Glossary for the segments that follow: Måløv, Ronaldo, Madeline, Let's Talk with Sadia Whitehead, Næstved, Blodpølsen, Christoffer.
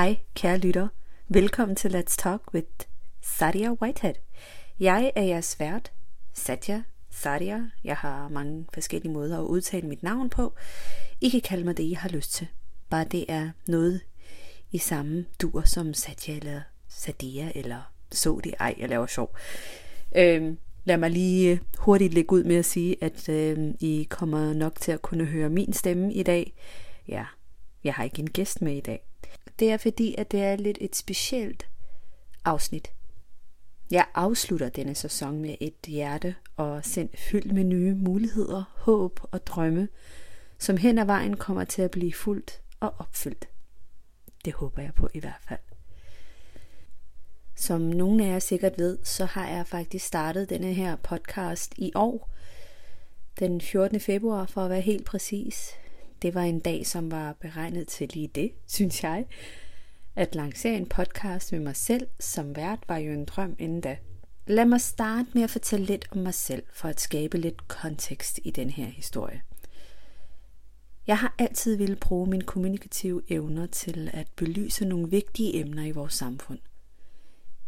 Hej kære lytter, velkommen til Let's Talk with Sadia Whitehead. Jeg er jeres vært, Sadia. Jeg har mange forskellige måder at udtale mit navn på. I kan kalde mig det, I har lyst til. Bare det er noget i samme dur som Sadia eller Sadia eller så det ej, jeg laver sjov. Lad mig lige hurtigt lægge ud med at sige, at I kommer nok til at kunne høre min stemme i dag. Ja, jeg har ikke en gæst med i dag. Det er fordi, at det er lidt et specielt afsnit. Jeg afslutter denne sæson med et hjerte og sind fyldt med nye muligheder, håb og drømme, som hen ad vejen kommer til at blive fuldt og opfyldt. Det håber jeg på i hvert fald. Som nogle af jer sikkert ved, så har jeg faktisk startet denne her podcast i år. Den 14. februar for at være helt præcis. Det var en dag, som var beregnet til lige det, synes jeg. At lancere en podcast med mig selv som vært var jo en drøm inden da. Lad mig starte med at fortælle lidt om mig selv, for at skabe lidt kontekst i den her historie. Jeg har altid ville bruge mine kommunikative evner til at belyse nogle vigtige emner i vores samfund.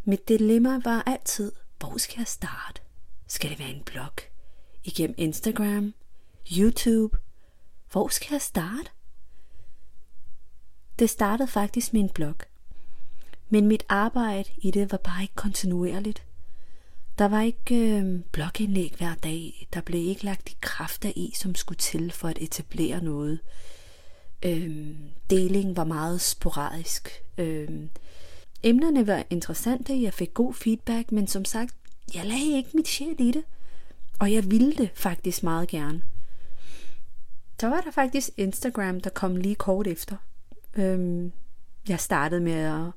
Mit dilemma var altid, hvor skal jeg starte? Skal det være en blog? Igennem Instagram? YouTube? Hvor skal jeg starte? Det startede faktisk med en blog. Men mit arbejde i det var bare ikke kontinuerligt. Der var ikke blogindlæg hver dag. Der blev ikke lagt de kræfter i, som skulle til for at etablere noget. Deling var meget sporadisk. Emnerne var interessante, jeg fik god feedback, men som sagt, jeg lagde ikke mit sjæl i det. Og jeg ville det faktisk meget gerne. Så var der faktisk Instagram, der kom lige kort efter. Jeg startede med at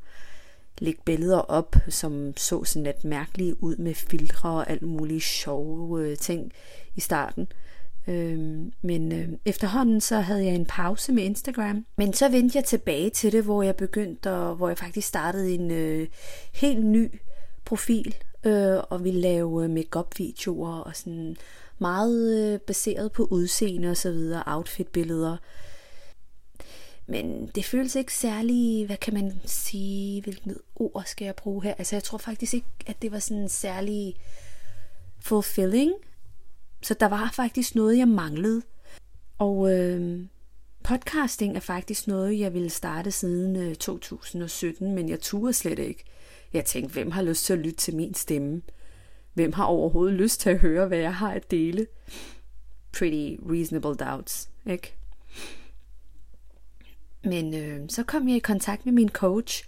lægge billeder op, som så sådan lidt mærkelige ud med filtre og alt mulige sjove ting i starten. Men efterhånden så havde jeg en pause med Instagram. Men så vendte jeg tilbage til det, hvor jeg begyndte, og hvor jeg faktisk startede en helt ny profil og ville lave make-up-videoer og sådan meget baseret på udseende og så videre, outfit-billeder. Men det føles ikke særlig, hvad kan man sige, hvilket ord skal jeg bruge her? Altså jeg tror faktisk ikke, at det var sådan særlig fulfilling. Så der var faktisk noget, jeg manglede. Og podcasting er faktisk noget, jeg ville starte siden 2017, men jeg turde slet ikke. Jeg tænkte, hvem har lyst til at lytte til min stemme? Hvem har overhovedet lyst til at høre, hvad jeg har at dele? Pretty reasonable doubts, ikke? Men så kom jeg i kontakt med min coach,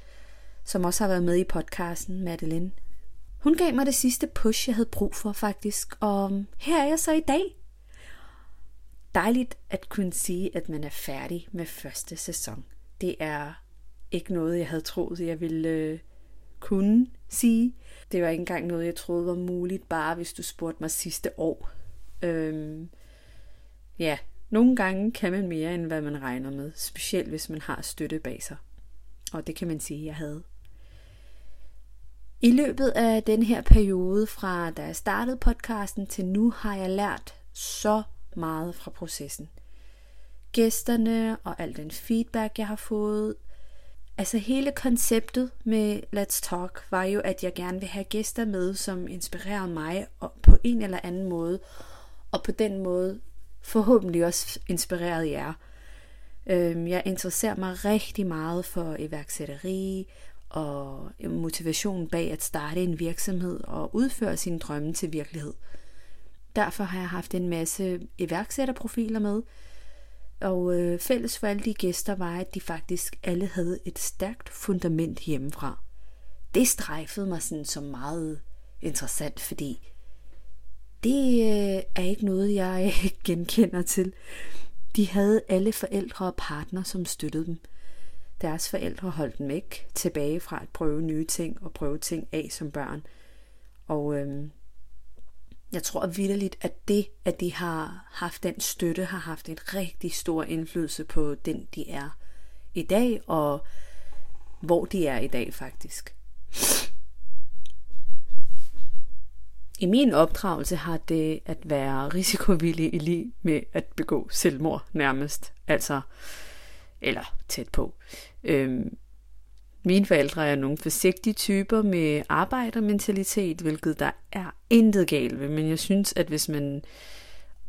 som også har været med i podcasten, Madeline. Hun gav mig det sidste push, jeg havde brug for faktisk, og her er jeg så i dag. Dejligt at kunne sige, at man er færdig med første sæson. Det er ikke noget, jeg havde troet, jeg ville kunne sige. Det var ikke engang noget, jeg troede var muligt, bare hvis du spurgte mig sidste år. Ja, nogle gange kan man mere, end hvad man regner med, specielt hvis man har støtte bag sig. Og det kan man sige, jeg havde. I løbet af den her periode, fra da jeg startede podcasten til nu, har jeg lært så meget fra processen. Gæsterne og al den feedback, jeg har fået. Altså hele konceptet med Let's Talk var jo, at jeg gerne vil have gæster med, som inspirerer mig på en eller anden måde. Og på den måde forhåbentlig også inspirerede jer. Jeg interesserer mig rigtig meget for iværksætteri og motivationen bag at starte en virksomhed og udføre sine drømme til virkelighed. Derfor har jeg haft en masse iværksætterprofiler med, og fælles for alle de gæster var, at de faktisk alle havde et stærkt fundament hjemmefra. Det strejfede mig sådan som meget interessant, fordi det er ikke noget, jeg genkender til. De havde alle forældre og partner, som støttede dem. Deres forældre holdt dem ikke tilbage fra at prøve nye ting og prøve ting af som børn. Og jeg tror vitterligt, at det, at de har haft den støtte, har haft en rigtig stor indflydelse på den, de er i dag, og hvor de er i dag faktisk. I min opdragelse har det at være risikovillig i liv med at begå selvmord nærmest, altså eller tæt på. Mine forældre er nogle forsigtige typer med arbejdermentalitet, hvilket der er intet galt ved, men jeg synes, at hvis man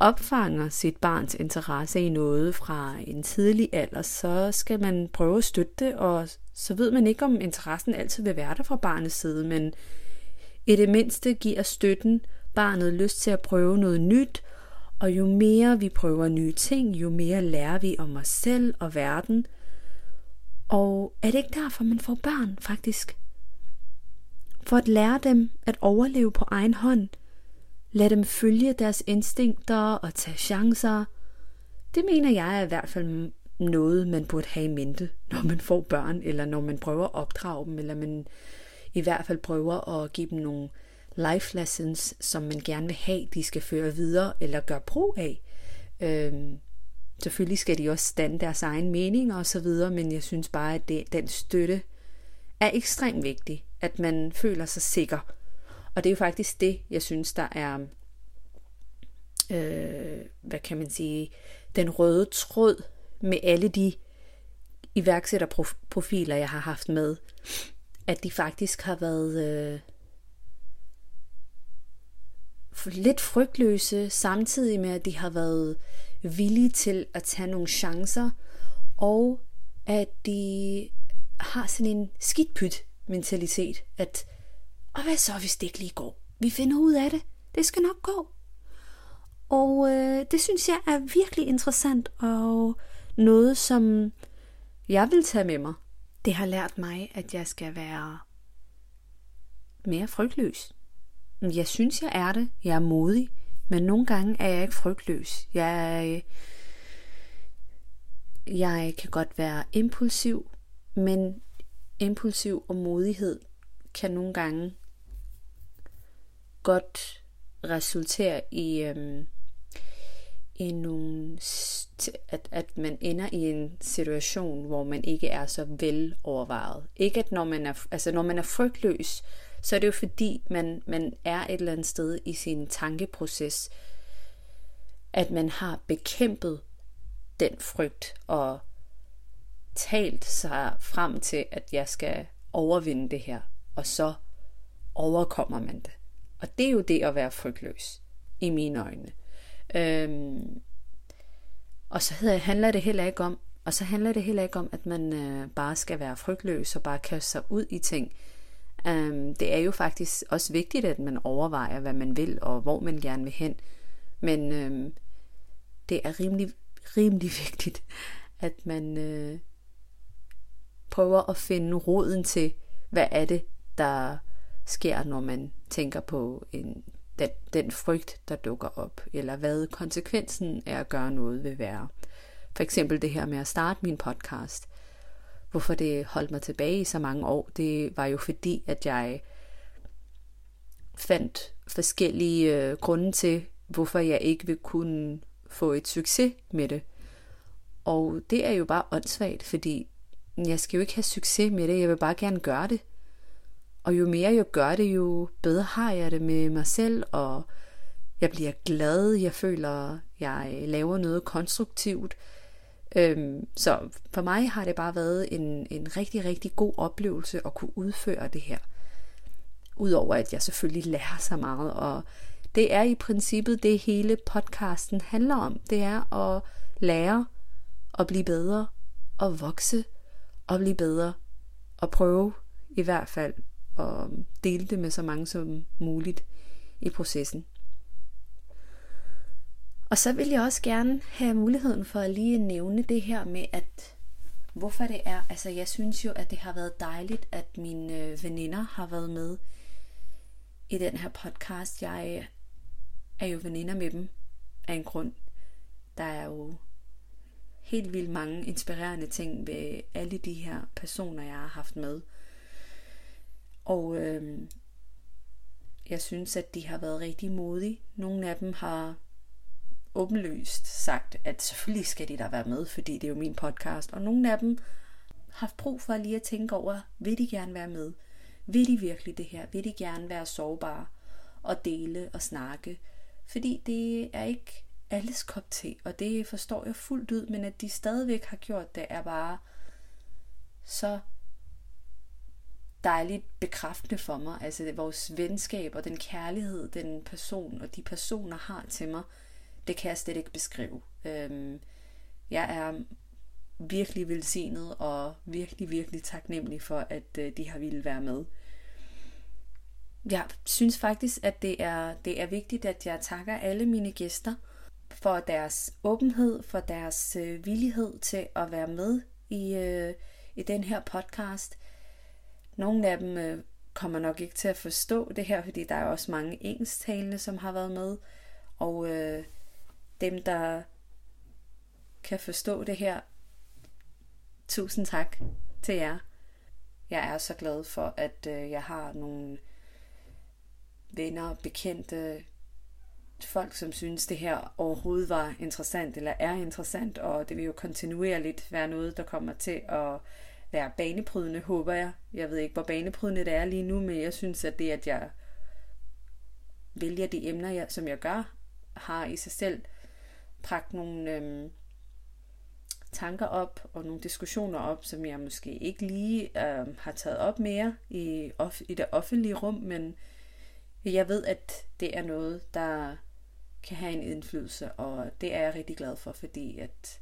opfanger sit barns interesse i noget fra en tidlig alder, så skal man prøve at støtte det, og så ved man ikke, om interessen altid vil være der fra barnets side, men i det mindste giver støtten barnet lyst til at prøve noget nyt, og jo mere vi prøver nye ting, jo mere lærer vi om os selv og verden. Og er det ikke derfor, man får børn, faktisk? For at lære dem at overleve på egen hånd. Lad dem følge deres instinkter og tage chancer. Det mener jeg er i hvert fald noget, man burde have i mente, når man får børn, eller når man prøver at opdrage dem, eller man i hvert fald prøver at give dem nogle life lessons, som man gerne vil have, de skal føre videre eller gøre brug af. Selvfølgelig skal de også stande deres egen mening og så videre, men jeg synes bare, at den støtte er ekstremt vigtig, at man føler sig sikker. Og det er jo faktisk det, jeg synes, der er, den røde tråd med alle de iværksætterprofiler, jeg har haft med, at de faktisk har været lidt frygtløse, samtidig med, at de har været villige til at tage nogle chancer, og at de har sådan en skidtpyt mentalitet, at og hvad så, hvis det ikke lige går? Vi finder ud af det. Det skal nok gå. Og det synes jeg er virkelig interessant, og noget, som jeg vil tage med mig. Det har lært mig, at jeg skal være mere frygtløs. Jeg synes, jeg er det. Jeg er modig. Men nogle gange er jeg ikke frygtløs. Jeg kan godt være impulsiv, men impulsiv og modighed kan nogle gange godt resultere i, at man ender i en situation, hvor man ikke er så velovervejet. Ikke at når man er frygtløs, så er det jo fordi, man er et eller andet sted i sin tankeproces, at man har bekæmpet den frygt og talt sig frem til, at jeg skal overvinde det her. Og så overkommer man det. Og det er jo det at være frygtløs, i mine øjne. Og så handler det heller ikke om, at man bare skal være frygtløs og bare kaste sig ud i ting. Det er jo faktisk også vigtigt, at man overvejer, hvad man vil, og hvor man gerne vil hen. Men det er rimelig vigtigt, at man prøver at finde roden til, hvad er det, der sker, når man tænker på den frygt, der dukker op, eller hvad konsekvensen af at gøre noget vil være. For eksempel det her med at starte min podcast. Hvorfor det holdt mig tilbage i så mange år, det var jo fordi, at jeg fandt forskellige grunde til, hvorfor jeg ikke vil kunne få et succes med det. Og det er jo bare åndssvagt, fordi jeg skal jo ikke have succes med det, jeg vil bare gerne gøre det. Og jo mere jeg gør det, jo bedre har jeg det med mig selv, og jeg bliver glad, jeg føler, jeg laver noget konstruktivt. Så for mig har det bare været en rigtig, rigtig god oplevelse at kunne udføre det her. Udover at jeg selvfølgelig lærer så meget, og det er i princippet det hele podcasten handler om. Det er at lære at blive bedre, at vokse og blive bedre, og prøve i hvert fald at dele det med så mange som muligt i processen. Og så vil jeg også gerne have muligheden for at lige nævne det her med, at hvorfor det er, altså jeg synes jo, at det har været dejligt, at mine veninder har været med i den her podcast. Jeg er jo veninder med dem af en grund. Der er jo helt vildt mange inspirerende ting ved alle de her personer, jeg har haft med. Og jeg synes, at de har været rigtig modige. Nogle af dem har åbenlyst sagt, at selvfølgelig skal de der være med, fordi det er jo min podcast. Og nogle af dem har haft brug for lige at tænke over, vil de gerne være med? Vil de virkelig det her? Vil de gerne være sårbare og dele og snakke? Fordi det er ikke alles kop te, og det forstår jeg fuldt ud, men at de stadigvæk har gjort det, er bare så dejligt bekræftende for mig. Altså vores venskab og den kærlighed, den person og de personer har til mig, det kan jeg slet ikke beskrive. Jeg er virkelig velsignet og virkelig, virkelig taknemmelig for, at de har ville være med. Jeg synes faktisk, at det er vigtigt, at jeg takker alle mine gæster for deres åbenhed, for deres villighed til at være med i den her podcast. Nogle af dem kommer nok ikke til at forstå det her, fordi der er også mange engelsktalende, som har været med. Og dem, der kan forstå det her, tusind tak til jer. Jeg er så glad for, at jeg har nogle venner, bekendte, folk, som synes det her overhovedet var interessant eller er interessant, og det vil jo kontinuerligt være noget, der kommer til at være banebrydende, håber jeg. Jeg ved ikke, hvor banebrydende det er lige nu, men jeg synes, at det, at jeg vælger de emner, som jeg gør, har i sig selv bragt nogle tanker op og nogle diskussioner op, som jeg måske ikke lige har taget op mere i det offentlige rum, men jeg ved, at det er noget, der kan have en indflydelse, og det er jeg rigtig glad for, fordi at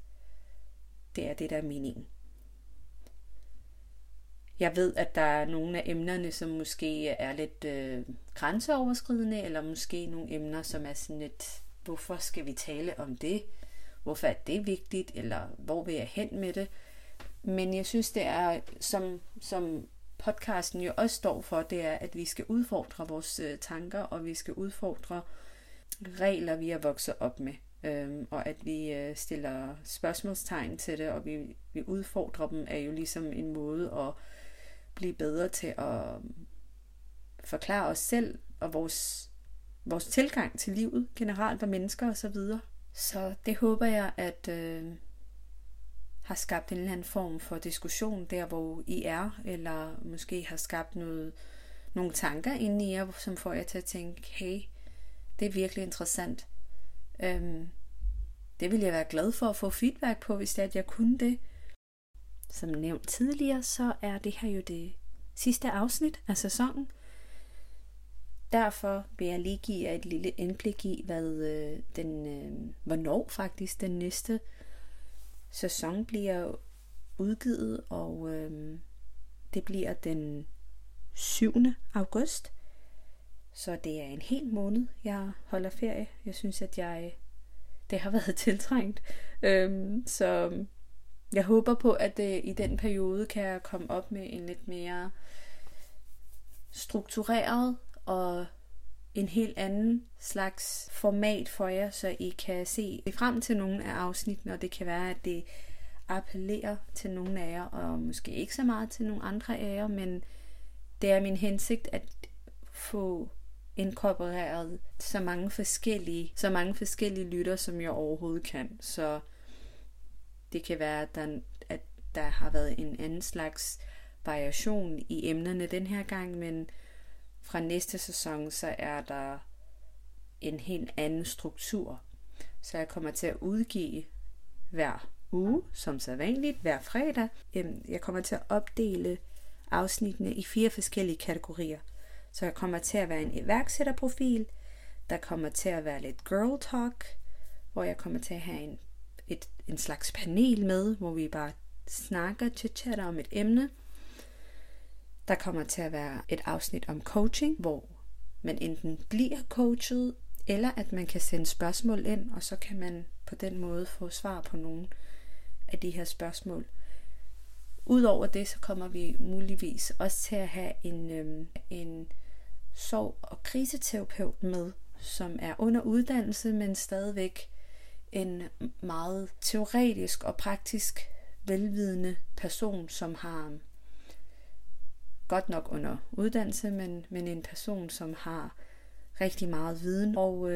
det er det, der er meningen. Jeg ved, at der er nogle af emnerne, som måske er lidt grænseoverskridende, eller måske nogle emner, som er sådan lidt, hvorfor skal vi tale om det? Hvorfor er det vigtigt? Eller hvor vil jeg hen med det? Men jeg synes, det er, som podcasten jo også står for, det er, at vi skal udfordre vores tanker, og vi skal udfordre regler, vi er vokset op med. Og at vi stiller spørgsmålstegn til det, og vi udfordrer dem, er jo ligesom en måde at blive bedre til at forklare os selv og vores tilgang til livet generelt og mennesker osv. Så det håber jeg, at har skabt en eller anden form for diskussion der, hvor I er, eller måske har skabt nogle tanker inde i jer, som får jer til at tænke, hey, det er virkelig interessant. Det ville jeg være glad for at få feedback på, hvis det er, at jeg kunne det. Som nævnt tidligere, så er det her jo det sidste afsnit af sæsonen. Derfor vil jeg lige give jer et lille indblik i, hvornår faktisk den næste sæson bliver udgivet, og det bliver den 7. august. Så det er en hel måned, jeg holder ferie. Jeg synes, at det har været tiltrængt. Så jeg håber på, at i den periode kan jeg komme op med en lidt mere struktureret og en helt anden slags format for jer, så I kan se frem til nogle af afsnittene, og det kan være, at det appellerer til nogle af jer, og måske ikke så meget til nogle andre af jer, men det er min hensigt at få inkorporeret så mange forskellige lytter, som jeg overhovedet kan. Så det kan være, at der har været en anden slags variation i emnerne den her gang, men fra næste sæson, så er der en helt anden struktur. Så jeg kommer til at udgive hver uge, som sædvanligt, hver fredag. Jeg kommer til at opdele afsnittene i 4 forskellige kategorier. Så jeg kommer til at være en iværksætterprofil, der kommer til at være lidt girl talk, hvor jeg kommer til at have en slags panel med, hvor vi bare snakker, chitchatter om et emne. Der kommer til at være et afsnit om coaching, hvor man enten bliver coachet, eller at man kan sende spørgsmål ind, og så kan man på den måde få svar på nogle af de her spørgsmål. Udover det, så kommer vi muligvis også til at have en sorg- og kriseterapeut med, som er under uddannelse, men stadigvæk en meget teoretisk og praktisk velvidende person, som har godt nok under uddannelse, men en person, som har rigtig meget viden og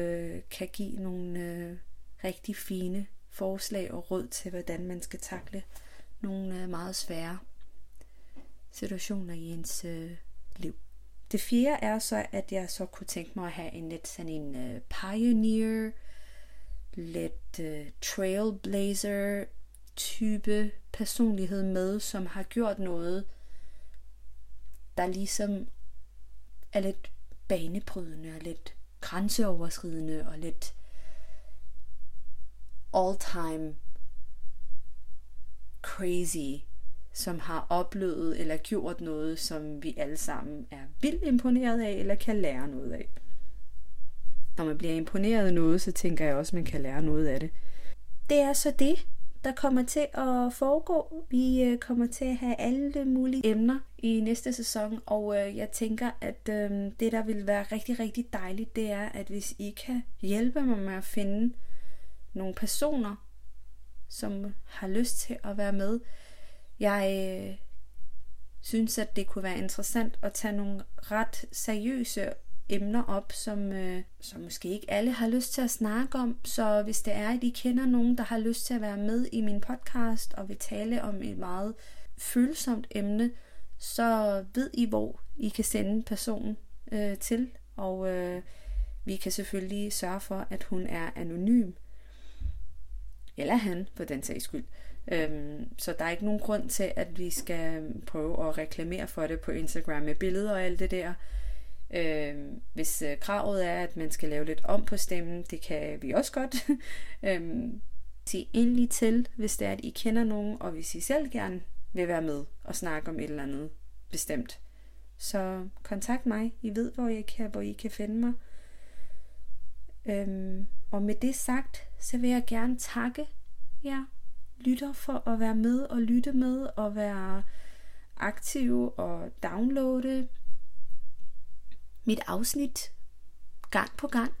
kan give nogle rigtig fine forslag og råd til, hvordan man skal takle nogle meget svære situationer i ens liv. Det 4. er så, at jeg så kunne tænke mig at have en lidt sådan en pioneer, lidt trailblazer type personlighed med, som har gjort noget der ligesom er lidt banebrydende og lidt grænseoverskridende og lidt all-time crazy, som har oplevet eller gjort noget, som vi alle sammen er vildt imponeret af eller kan lære noget af. Når man bliver imponeret af noget, så tænker jeg også, at man kan lære noget af det. Det er så det, der kommer til at foregå. Vi kommer til at have alle mulige emner i næste sæson, og jeg tænker, at det, der vil være rigtig, rigtig dejligt, det er, at hvis I kan hjælpe mig med at finde nogle personer, som har lyst til at være med. Jeg synes, at det kunne være interessant at tage nogle ret seriøse emner op, som måske ikke alle har lyst til at snakke om. Så hvis det er, at I kender nogen, der har lyst til at være med i min podcast og vil tale om et meget følsomt emne, så ved I, hvor I kan sende personen til. Og vi kan selvfølgelig sørge for, at hun er anonym. Eller han, for den sags skyld. Så der er ikke nogen grund til, at vi skal prøve at reklamere for det på Instagram med billeder og alt det der. Hvis kravet er, at man skal lave lidt om på stemmen, det kan vi også godt. Sig endelig til, hvis det er, at I kender nogen, og hvis I selv gerne vil være med og snakke om et eller andet bestemt. Så kontakt mig. I ved, hvor I kan finde mig. Og med det sagt, så vil jeg gerne takke jer lytter for at være med og lytte med og være aktive og downloade mit afsnit gang på gang.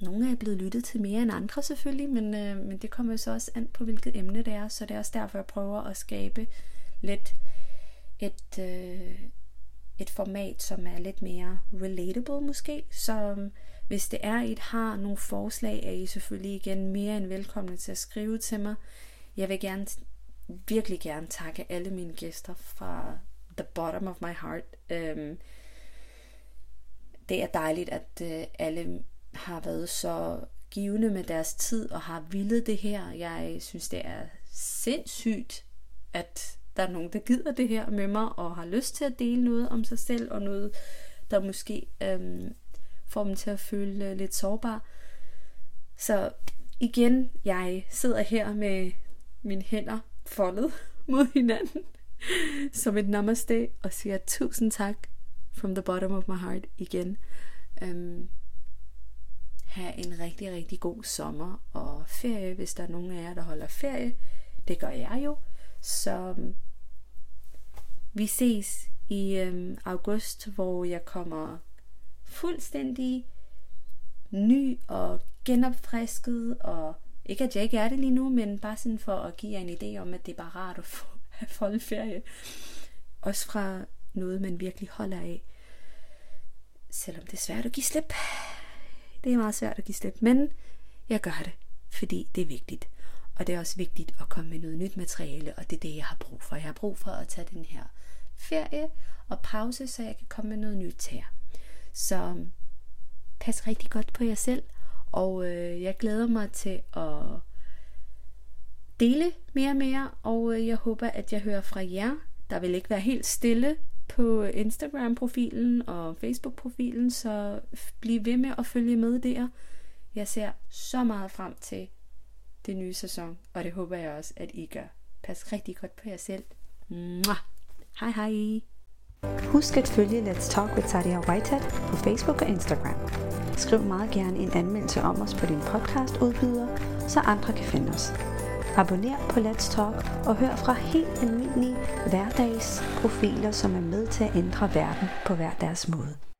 Nogle er blevet lyttet til mere end andre selvfølgelig, men det kommer så også an på, hvilket emne det er. Så det er også derfor, jeg prøver at skabe lidt et format, som er lidt mere relatable måske. Så hvis det er, I har nogle forslag, er I selvfølgelig igen mere end velkomne til at skrive til mig. Jeg vil gerne, virkelig gerne takke alle mine gæster fra the bottom of my heart. Det er dejligt, at alle har været så givende med deres tid og har villet det her. Jeg synes, det er sindssygt, at der er nogen, der gider det her med mig og har lyst til at dele noget om sig selv og noget, der måske får dem til at føle lidt sårbar. Så igen, jeg sidder her med mine hænder foldet mod hinanden som et namaste og siger tusind tak from the bottom of my heart igen. Ha' en rigtig, rigtig god sommer og ferie, hvis der er nogen af jer, der holder ferie. Det gør jeg jo. Så vi ses i august, hvor jeg kommer fuldstændig ny og genopfrisket, og ikke at jeg ikke er det lige nu, men bare sådan for at give jer en idé om, at det er bare rart at folde ferie, også fra noget, man virkelig holder af, selvom det er svært at give slip. Det er meget svært at give slip, men jeg gør det, fordi det er vigtigt, og det er også vigtigt at komme med noget nyt materiale, og det er det, jeg har brug for. Jeg har brug for at tage den her ferie og pause, så jeg kan komme med noget nyt til jer. Så pas rigtig godt på jer selv, og jeg glæder mig til at dele mere og mere, og jeg håber, at jeg hører fra jer. Der vil ikke være helt stille på Instagram-profilen og Facebook-profilen, så bliv ved med at følge med der. Jeg ser så meget frem til det nye sæson, og det håber jeg også, at I gør. Pas rigtig godt på jer selv. Mua! Hej hej! Husk at følge Let's Talk with Sadia Whitehead på Facebook og Instagram. Skriv meget gerne en anmeldelse om os på din podcastudbyder, så andre kan finde os. Abonner på Let's Talk og hør fra helt almindelige hverdagsprofiler, som er med til at ændre verden på hver deres måde.